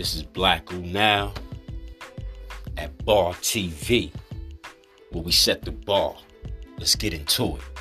This is Black Who Now at Bar TV, where we set the bar. Let's get into it.